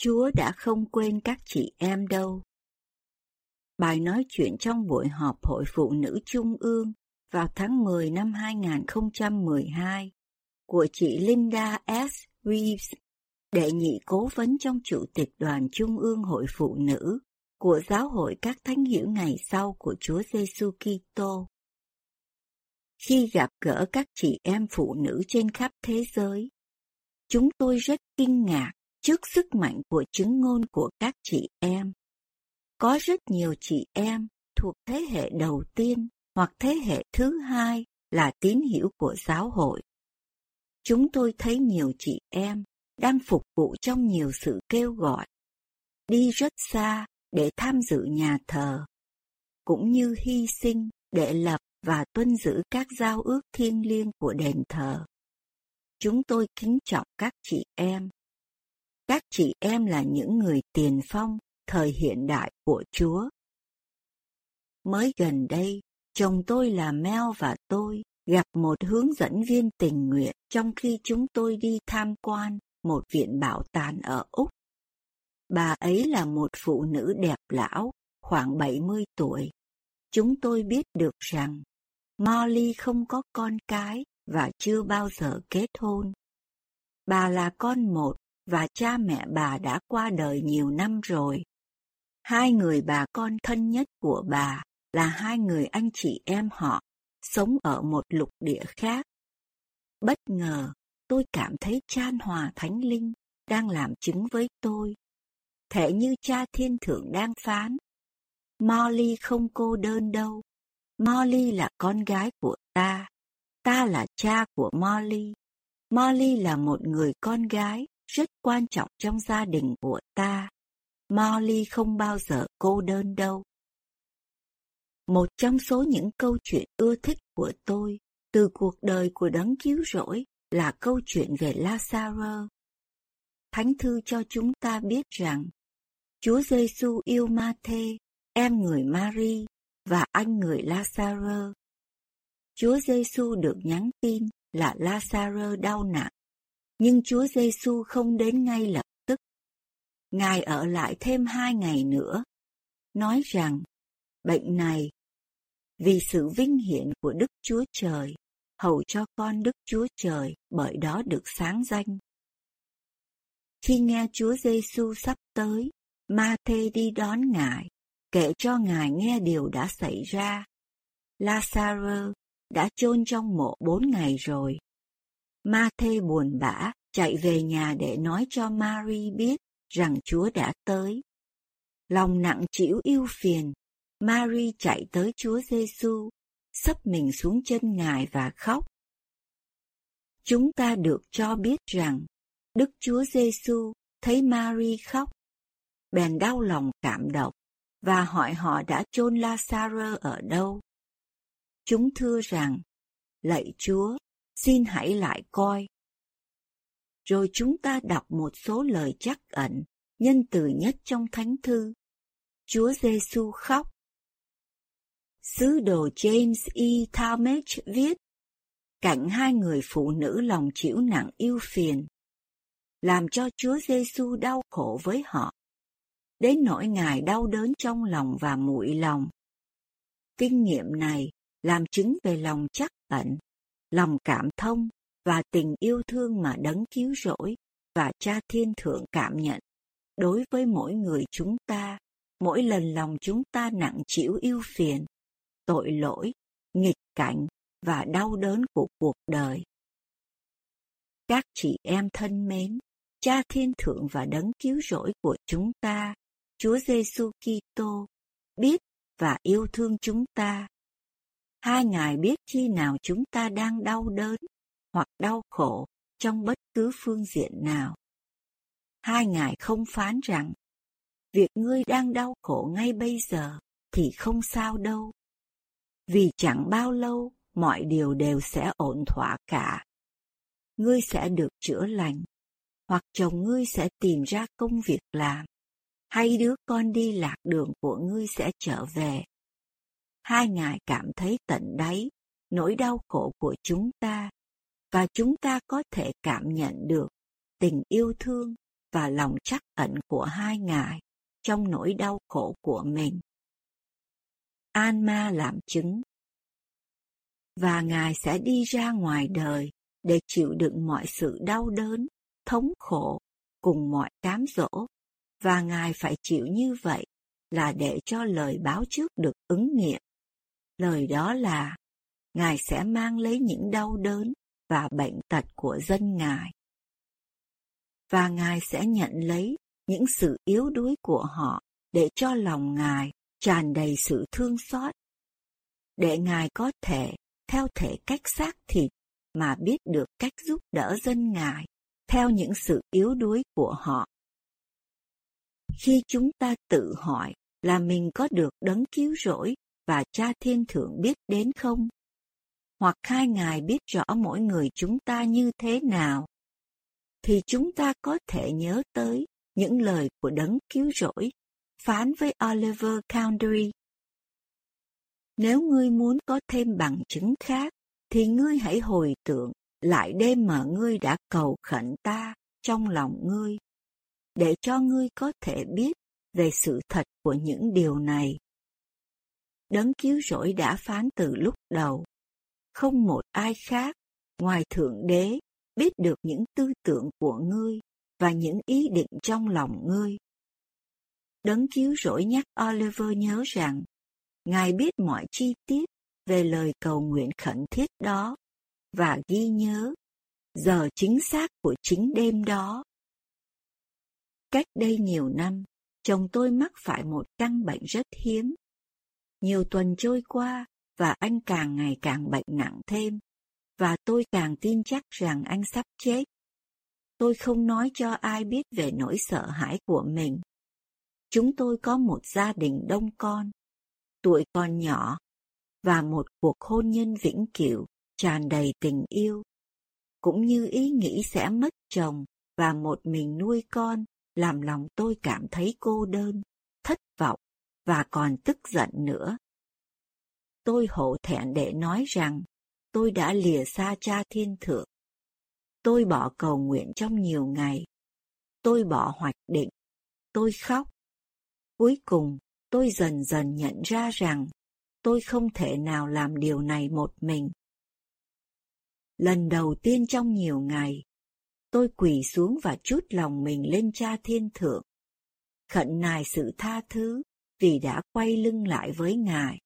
Chúa đã không quên các chị em đâu. Bài nói chuyện trong buổi họp Hội Phụ Nữ Trung ương vào tháng 10 năm 2012 của chị Linda S. Reeves, đệ nhị cố vấn trong Chủ tịch Đoàn Trung ương Hội Phụ Nữ của Giáo hội các Thánh hữu Ngày Sau của Chúa Giêsu Kitô. Khi gặp gỡ các chị em phụ nữ trên khắp thế giới, chúng tôi rất kinh ngạc trước sức mạnh của chứng ngôn của các chị em. Có rất nhiều chị em thuộc thế hệ đầu tiên hoặc thế hệ thứ hai là tín hữu của giáo hội. Chúng tôi thấy nhiều chị em đang phục vụ trong nhiều sự kêu gọi, đi rất xa để tham dự nhà thờ, cũng như hy sinh để lập và tuân giữ các giao ước thiêng liêng của đền thờ. Chúng tôi kính trọng các chị em. Các chị em là những người tiền phong thời hiện đại của Chúa. Mới gần đây, chồng tôi là Mel và tôi gặp một hướng dẫn viên tình nguyện trong khi chúng tôi đi tham quan một viện bảo tàng ở Úc. Bà ấy là một phụ nữ đẹp lão, khoảng 70 tuổi. Chúng tôi biết được rằng Molly không có con cái và chưa bao giờ kết hôn. Bà là con một và cha mẹ bà đã qua đời nhiều năm rồi. Hai người bà con thân nhất của bà là hai người anh chị em họ, sống ở một lục địa khác. Bất ngờ, tôi cảm thấy chan hòa Thánh Linh đang làm chứng với tôi. Thể như Cha Thiên Thượng đang phán, Molly không cô đơn đâu, Molly là con gái của ta, ta là cha của Molly, Molly là một người con gái rất quan trọng trong gia đình của ta. Molly không bao giờ cô đơn đâu. Một trong số những câu chuyện ưa thích của tôi từ cuộc đời của Đấng Cứu Rỗi là câu chuyện về Lazarơ. Thánh thư cho chúng ta biết rằng Chúa Giêsu yêu Ma-thê, em người Ma-ri và anh người Lazarơ. Chúa Giêsu được nhắn tin là Lazarơ đau nặng, nhưng Chúa Giêsu không đến ngay lập tức. Ngài ở lại thêm 2 ngày nữa, nói rằng bệnh này vì sự vinh hiển của Đức Chúa Trời, hầu cho con Đức Chúa Trời bởi đó được sáng danh. Khi nghe Chúa Giêsu sắp tới, Ma-thê đi đón Ngài, kể cho Ngài nghe điều đã xảy ra. Lazarơ đã chôn trong mộ 4 ngày rồi. Ma-thê buồn bã chạy về nhà để nói cho Mary biết rằng Chúa đã tới. Lòng nặng trĩu ưu phiền, Mary chạy tới Chúa Giêsu, xấp mình xuống chân Ngài và khóc. Chúng ta được cho biết rằng Đức Chúa Giêsu thấy Mary khóc, bèn đau lòng cảm động và hỏi họ đã chôn Lazarơ ở đâu. Chúng thưa rằng, lạy Chúa, xin hãy lại coi. Rồi chúng ta đọc một số lời trắc ẩn, nhân từ nhất trong Thánh Thư. Chúa Giêsu khóc. Sứ đồ James E. Talmage viết, cạnh 2 người phụ nữ lòng chịu nặng ưu phiền, làm cho Chúa Giêsu đau khổ với họ, đến nỗi Ngài đau đớn trong lòng và muội lòng. Kinh nghiệm này làm chứng về lòng trắc ẩn, lòng cảm thông và tình yêu thương mà Đấng Cứu Rỗi và Cha Thiên Thượng cảm nhận đối với mỗi người chúng ta, mỗi lần lòng chúng ta nặng trĩu ưu phiền, tội lỗi, nghịch cảnh và đau đớn của cuộc đời. Các chị em thân mến, Cha Thiên Thượng và Đấng Cứu Rỗi của chúng ta, Chúa Giêsu Kitô, biết và yêu thương chúng ta. Hai Ngài biết khi nào chúng ta đang đau đớn hoặc đau khổ trong bất cứ phương diện nào. Hai Ngài không phán rằng, việc ngươi đang đau khổ ngay bây giờ thì không sao đâu, vì chẳng bao lâu mọi điều đều sẽ ổn thỏa cả. Ngươi sẽ được chữa lành, hoặc chồng ngươi sẽ tìm ra công việc làm, hay đứa con đi lạc đường của ngươi sẽ trở về. Hai Ngài cảm thấy tận đáy nỗi đau khổ của chúng ta, và chúng ta có thể cảm nhận được tình yêu thương và lòng trắc ẩn của Hai Ngài trong nỗi đau khổ của mình. Alma làm chứng. Và Ngài sẽ đi ra ngoài đời để chịu đựng mọi sự đau đớn, thống khổ, cùng mọi cám dỗ, và Ngài phải chịu như vậy là để cho lời báo trước được ứng nghiệm. Lời đó là, Ngài sẽ mang lấy những đau đớn và bệnh tật của dân Ngài, và Ngài sẽ nhận lấy những sự yếu đuối của họ để cho lòng Ngài tràn đầy sự thương xót, để Ngài có thể, theo thể cách xác thịt, mà biết được cách giúp đỡ dân Ngài theo những sự yếu đuối của họ. Khi chúng ta tự hỏi là mình có được Đấng cứu rỗi và Cha Thiên Thượng biết đến không? Hoặc Hai Ngài biết rõ mỗi người chúng ta như thế nào? Thì chúng ta có thể nhớ tới những lời của Đấng cứu rỗi phán với Oliver Cowdery. Nếu ngươi muốn có thêm bằng chứng khác, thì ngươi hãy hồi tưởng lại đêm mà ngươi đã cầu khẩn ta trong lòng ngươi, để cho ngươi có thể biết về sự thật của những điều này. Đấng cứu rỗi đã phán từ lúc đầu, không một ai khác ngoài Thượng Đế biết được những tư tưởng của ngươi và những ý định trong lòng ngươi. Đấng cứu rỗi nhắc Oliver nhớ rằng, Ngài biết mọi chi tiết về lời cầu nguyện khẩn thiết đó, và ghi nhớ giờ chính xác của chính đêm đó. Cách đây nhiều năm, chồng tôi mắc phải một căn bệnh rất hiếm. Nhiều tuần trôi qua và anh càng ngày càng bệnh nặng thêm, và tôi càng tin chắc rằng anh sắp chết. Tôi không nói cho ai biết về nỗi sợ hãi của mình. Chúng tôi có một gia đình đông con, tuổi còn nhỏ, và một cuộc hôn nhân vĩnh cửu tràn đầy tình yêu, cũng như ý nghĩ sẽ mất chồng và một mình nuôi con, làm lòng tôi cảm thấy cô đơn, thất vọng và còn tức giận nữa. Tôi hổ thẹn để nói rằng tôi đã lìa xa Cha Thiên Thượng. Tôi bỏ cầu nguyện trong nhiều ngày. Tôi bỏ hoạch định. Tôi khóc. Cuối cùng, tôi dần dần nhận ra rằng tôi không thể nào làm điều này một mình. Lần đầu tiên trong nhiều ngày, tôi quỳ xuống và trút lòng mình lên Cha Thiên Thượng, khẩn nài sự tha thứ vì đã quay lưng lại với Ngài,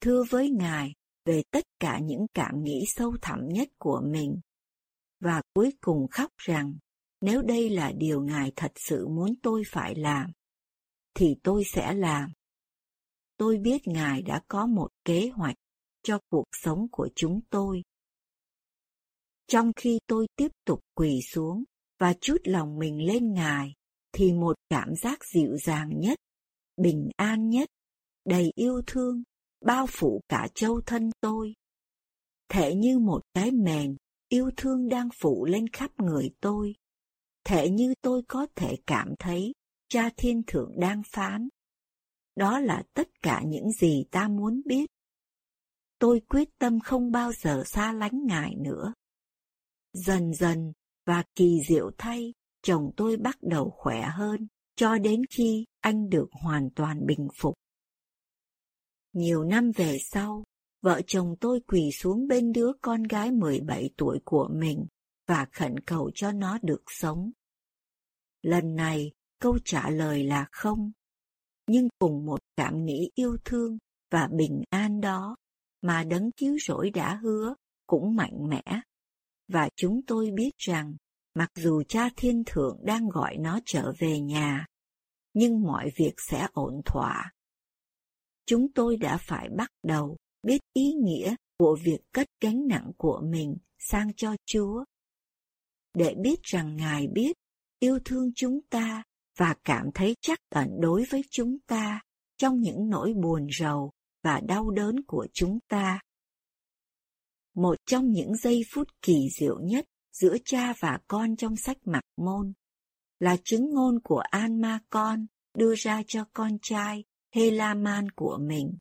thưa với Ngài về tất cả những cảm nghĩ sâu thẳm nhất của mình, và cuối cùng khóc rằng nếu đây là điều Ngài thật sự muốn tôi phải làm, thì tôi sẽ làm. Tôi biết Ngài đã có một kế hoạch cho cuộc sống của chúng tôi. Trong khi tôi tiếp tục quỳ xuống và trút lòng mình lên Ngài, thì một cảm giác dịu dàng nhất, bình an nhất, đầy yêu thương, bao phủ cả châu thân tôi. Thể như một cái mền, yêu thương đang phủ lên khắp người tôi. Thể như tôi có thể cảm thấy Cha Thiên Thượng đang phán. Đó là tất cả những gì ta muốn biết. Tôi quyết tâm không bao giờ xa lánh Ngài nữa. Dần dần, và kỳ diệu thay, chồng tôi bắt đầu khỏe hơn, cho đến khi anh được hoàn toàn bình phục. Nhiều năm về sau, vợ chồng tôi quỳ xuống bên đứa con gái 17 tuổi của mình và khẩn cầu cho nó được sống. Lần này, câu trả lời là không, nhưng cùng một cảm nghĩ yêu thương và bình an đó mà Đấng cứu rỗi đã hứa cũng mạnh mẽ. Và chúng tôi biết rằng, mặc dù Cha Thiên Thượng đang gọi nó trở về nhà, nhưng mọi việc sẽ ổn thỏa. Chúng tôi đã phải bắt đầu biết ý nghĩa của việc cất gánh nặng của mình sang cho Chúa, để biết rằng Ngài biết, yêu thương chúng ta và cảm thấy trắc ẩn đối với chúng ta trong những nỗi buồn rầu và đau đớn của chúng ta. Một trong những giây phút kỳ diệu nhất giữa cha và con trong sách Mặc Môn là chứng ngôn của An Ma Con đưa ra cho con trai Helaman của mình.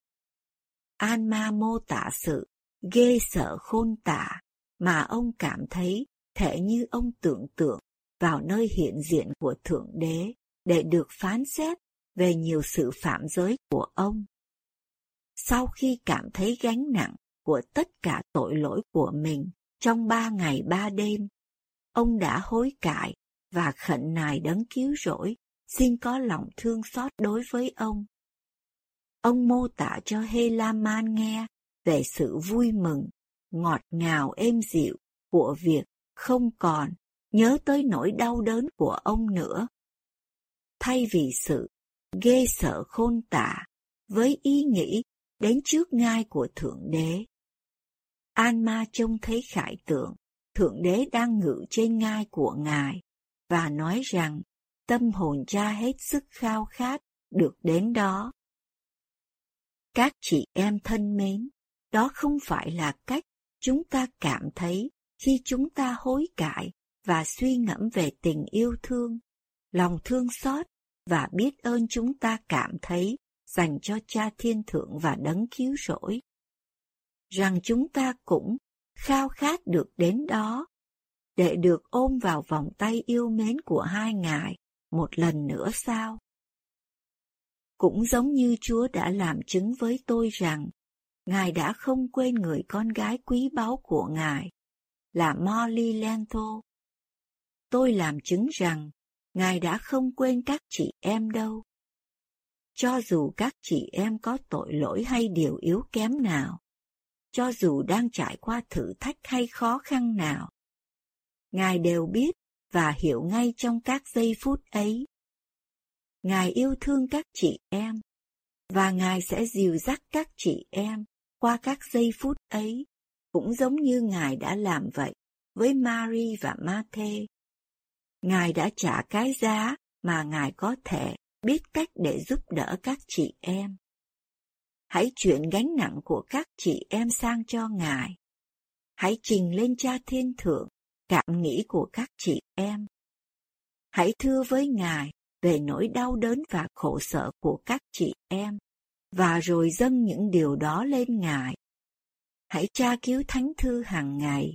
An Ma mô tả sự ghê sợ khôn tả mà ông cảm thấy thể như ông tưởng tượng vào nơi hiện diện của Thượng Đế để được phán xét về nhiều sự phạm giới của ông. Sau khi cảm thấy gánh nặng của tất cả tội lỗi của mình trong 3 ngày 3 đêm, ông đã hối cải và khẩn nài Đấng Cứu Rỗi xin có lòng thương xót đối với ông. Ông mô tả cho Helaman nghe về sự vui mừng, ngọt ngào êm dịu của việc không còn nhớ tới nỗi đau đớn của ông nữa. Thay vì sự ghê sợ khôn tả với ý nghĩ đến trước ngai của Thượng Đế, An Ma trông thấy khải tượng Thượng Đế đang ngự trên ngai của Ngài và nói rằng tâm hồn cha hết sức khao khát được đến đó. Các chị em thân mến, đó không phải là cách chúng ta cảm thấy khi chúng ta hối cải và suy ngẫm về tình yêu thương, lòng thương xót và biết ơn chúng ta cảm thấy dành cho Cha Thiên Thượng và Đấng Cứu Rỗi. Rằng chúng ta cũng khao khát được đến đó, để được ôm vào vòng tay yêu mến của hai Ngài một lần nữa sao? Cũng giống như Chúa đã làm chứng với tôi rằng, Ngài đã không quên người con gái quý báu của Ngài, là Molly Lentho. Tôi làm chứng rằng, Ngài đã không quên các chị em đâu. Cho dù các chị em có tội lỗi hay điều yếu kém nào, cho dù đang trải qua thử thách hay khó khăn nào, Ngài đều biết và hiểu ngay trong các giây phút ấy. Ngài yêu thương các chị em, và Ngài sẽ dìu dắt các chị em qua các giây phút ấy, cũng giống như Ngài đã làm vậy với Mary và Ma-thê. Ngài đã trả cái giá mà Ngài có thể biết cách để giúp đỡ các chị em. Hãy chuyển gánh nặng của các chị em sang cho Ngài. Hãy trình lên Cha Thiên Thượng cảm nghĩ của các chị em. Hãy thưa với Ngài về nỗi đau đớn và khổ sở của các chị em, và rồi dâng những điều đó lên Ngài. Hãy tra cứu Thánh Thư hàng ngày.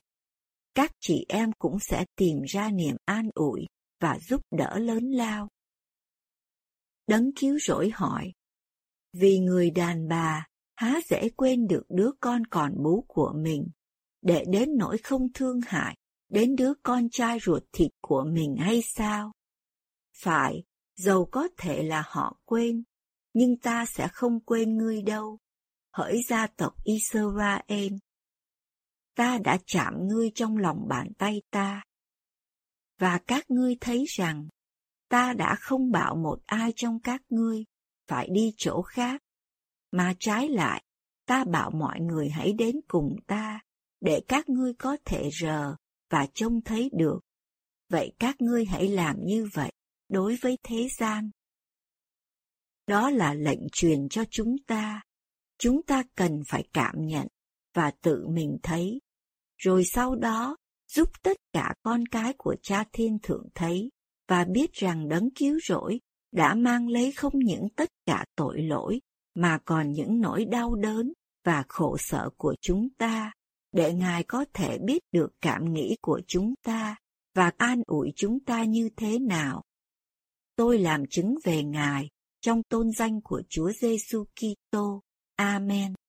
Các chị em cũng sẽ tìm ra niềm an ủi và giúp đỡ lớn lao. Đấng Cứu Rỗi hỏi, vì người đàn bà há dễ quên được đứa con còn bú của mình, để đến nỗi không thương hại đến đứa con trai ruột thịt của mình hay sao? Phải, dầu có thể là họ quên, nhưng ta sẽ không quên ngươi đâu, hỡi gia tộc Israel. Ta đã chạm ngươi trong lòng bàn tay ta. Và các ngươi thấy rằng, ta đã không bảo một ai trong các ngươi phải đi chỗ khác, mà trái lại, ta bảo mọi người hãy đến cùng ta, để các ngươi có thể rờ và trông thấy được. Vậy các ngươi hãy làm như vậy đối với thế gian. Đó là lệnh truyền cho chúng ta cần phải cảm nhận và tự mình thấy, rồi sau đó giúp tất cả con cái của Cha Thiên Thượng thấy và biết rằng Đấng Cứu Rỗi đã mang lấy không những tất cả tội lỗi mà còn những nỗi đau đớn và khổ sở của chúng ta, để Ngài có thể biết được cảm nghĩ của chúng ta và an ủi chúng ta như thế nào. Tôi làm chứng về Ngài trong tôn danh của Chúa Giêsu Kitô. Amen.